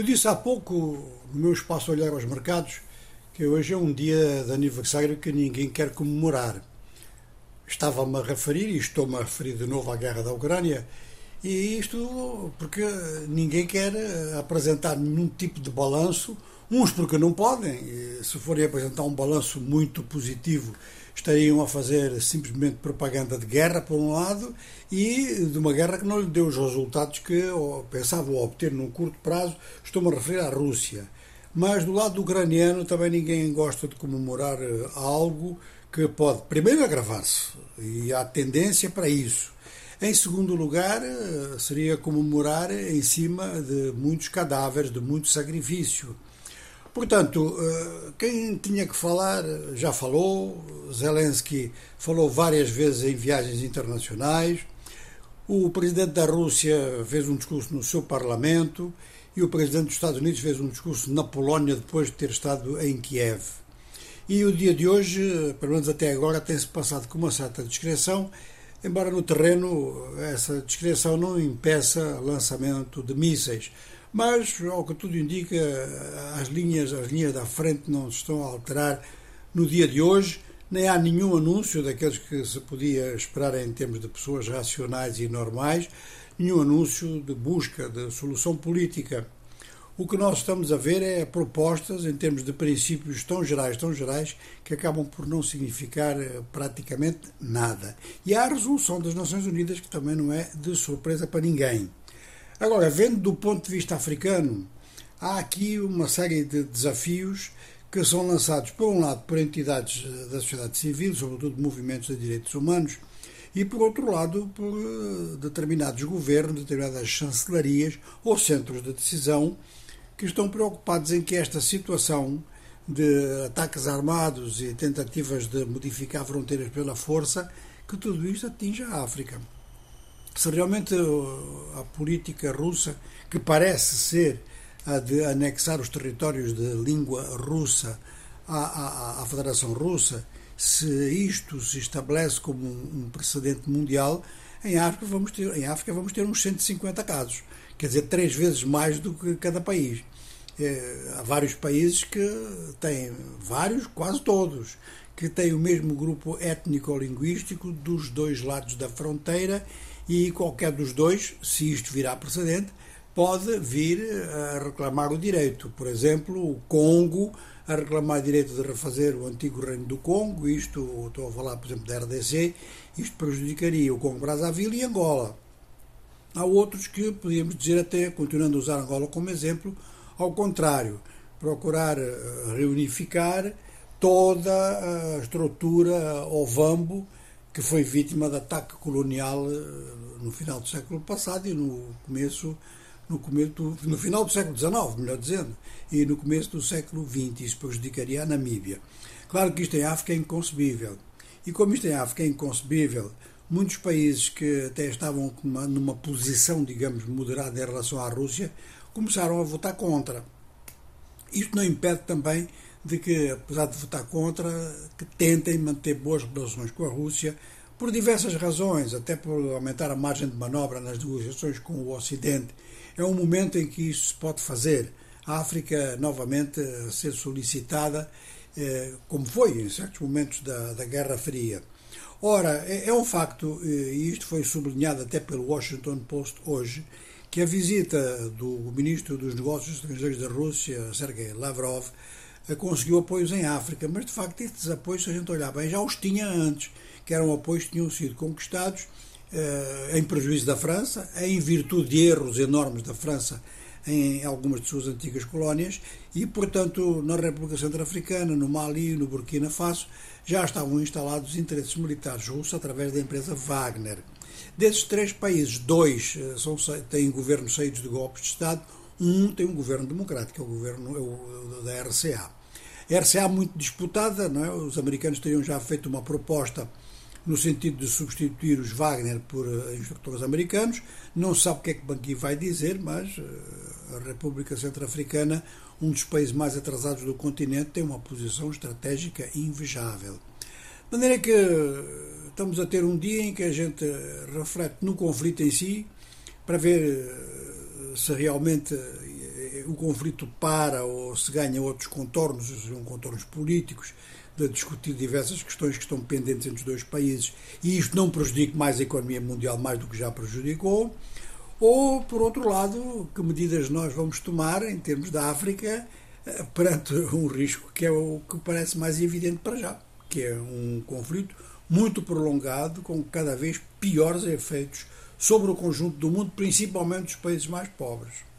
Eu disse há pouco, no meu espaço Olhar aos Mercados, que hoje é um dia de aniversário que ninguém quer comemorar. Estava-me a referir, e estou-me a referir de novo à guerra da Ucrânia, e isto porque ninguém quer apresentar nenhum tipo de balanço, uns porque não podem, e se forem apresentar um balanço muito positivo, estariam a fazer simplesmente propaganda de guerra, por um lado, e de uma guerra que não lhe deu os resultados que pensavam obter num curto prazo. Estou-me a referir à Rússia. Mas do lado ucraniano também ninguém gosta de comemorar algo que pode, primeiro, agravar-se, e há tendência para isso. Em segundo lugar, seria comemorar em cima de muitos cadáveres, de muito sacrifício. Portanto, quem tinha que falar já falou. Zelensky falou várias vezes em viagens internacionais. O presidente da Rússia fez um discurso no seu parlamento e o presidente dos Estados Unidos fez um discurso na Polónia depois de ter estado em Kiev. E o dia de hoje, pelo menos até agora, tem-se passado com uma certa discreção, embora no terreno essa discreção não impeça lançamento de mísseis. Mas, ao que tudo indica, as linhas da frente não se estão a alterar no dia de hoje, nem há nenhum anúncio daqueles que se podia esperar em termos de pessoas racionais e normais, nenhum anúncio de busca de solução política. O que nós estamos a ver é propostas em termos de princípios tão gerais, que acabam por não significar praticamente nada. E há a resolução das Nações Unidas, que também não é de surpresa para ninguém. Agora, vendo do ponto de vista africano, há aqui uma série de desafios que são lançados, por um lado, por entidades da sociedade civil, sobretudo movimentos de direitos humanos, e, por outro lado, por determinados governos, determinadas chancelarias ou centros de decisão que estão preocupados em que esta situação de ataques armados e tentativas de modificar fronteiras pela força, que tudo isto atinja a África. Se realmente a política russa, que parece ser a de anexar os territórios de língua russa à Federação Russa, se isto se estabelece como um precedente mundial, em África vamos ter uns 150 casos, quer dizer, 3 vezes mais do que cada país. Há vários países que têm quase todos, que têm o mesmo grupo étnico-linguístico dos 2 lados da fronteira, e qualquer dos dois, se isto virar precedente, pode vir a reclamar o direito. Por exemplo, o Congo a reclamar o direito de refazer o antigo reino do Congo, isto, estou a falar, por exemplo, da RDC, isto prejudicaria o Congo-Brazzaville e Angola. Há outros que, podíamos dizer até, continuando a usar Angola como exemplo, ao contrário, procurar reunificar toda a estrutura ovambo que foi vítima de ataque colonial no final do século passado e no final do século XIX, melhor dizendo, e no começo do século XX. Isso prejudicaria a Namíbia. Claro que isto em África é inconcebível. E como isto em África é inconcebível, muitos países que até estavam numa posição, digamos, moderada em relação à Rússia, começaram a votar contra. Isto não impede também de que, apesar de votar contra, que tentem manter boas relações com a Rússia, por diversas razões, até por aumentar a margem de manobra nas negociações com o Ocidente. É um momento em que isso se pode fazer. A África, novamente, a ser solicitada, como foi em certos momentos da Guerra Fria. Ora, é um facto, e isto foi sublinhado até pelo Washington Post hoje, que a visita do ministro dos Negócios Estrangeiros da Rússia, Sergei Lavrov, conseguiu apoios em África, mas de facto estes apoios, se a gente olhar bem, já os tinha antes, que eram apoios que tinham sido conquistados em prejuízo da França, em virtude de erros enormes da França em algumas de suas antigas colónias, e portanto na República Centro-Africana, no Mali e no Burkina Faso já estavam instalados interesses militares russos através da empresa Wagner. Desses 3 países, 2 têm governos saídos de golpes de Estado, um tem um governo democrático, que é o governo da RCA. A RCA muito disputada, não é? Os americanos teriam já feito uma proposta no sentido de substituir os Wagner por instrutores americanos. Não se sabe o que é que Bangui vai dizer, mas a República Centro-Africana, um dos países mais atrasados do continente, tem uma posição estratégica invejável. De maneira que estamos a ter um dia em que a gente reflete no conflito em si, para ver se realmente o conflito para ou se ganha outros contornos, são contornos políticos, de discutir diversas questões que estão pendentes entre os dois países, e isto não prejudique mais a economia mundial, mais do que já prejudicou, ou, por outro lado, que medidas nós vamos tomar em termos da África perante um risco que é o que parece mais evidente para já, que é um conflito muito prolongado, com cada vez piores efeitos sobre o conjunto do mundo, principalmente dos países mais pobres.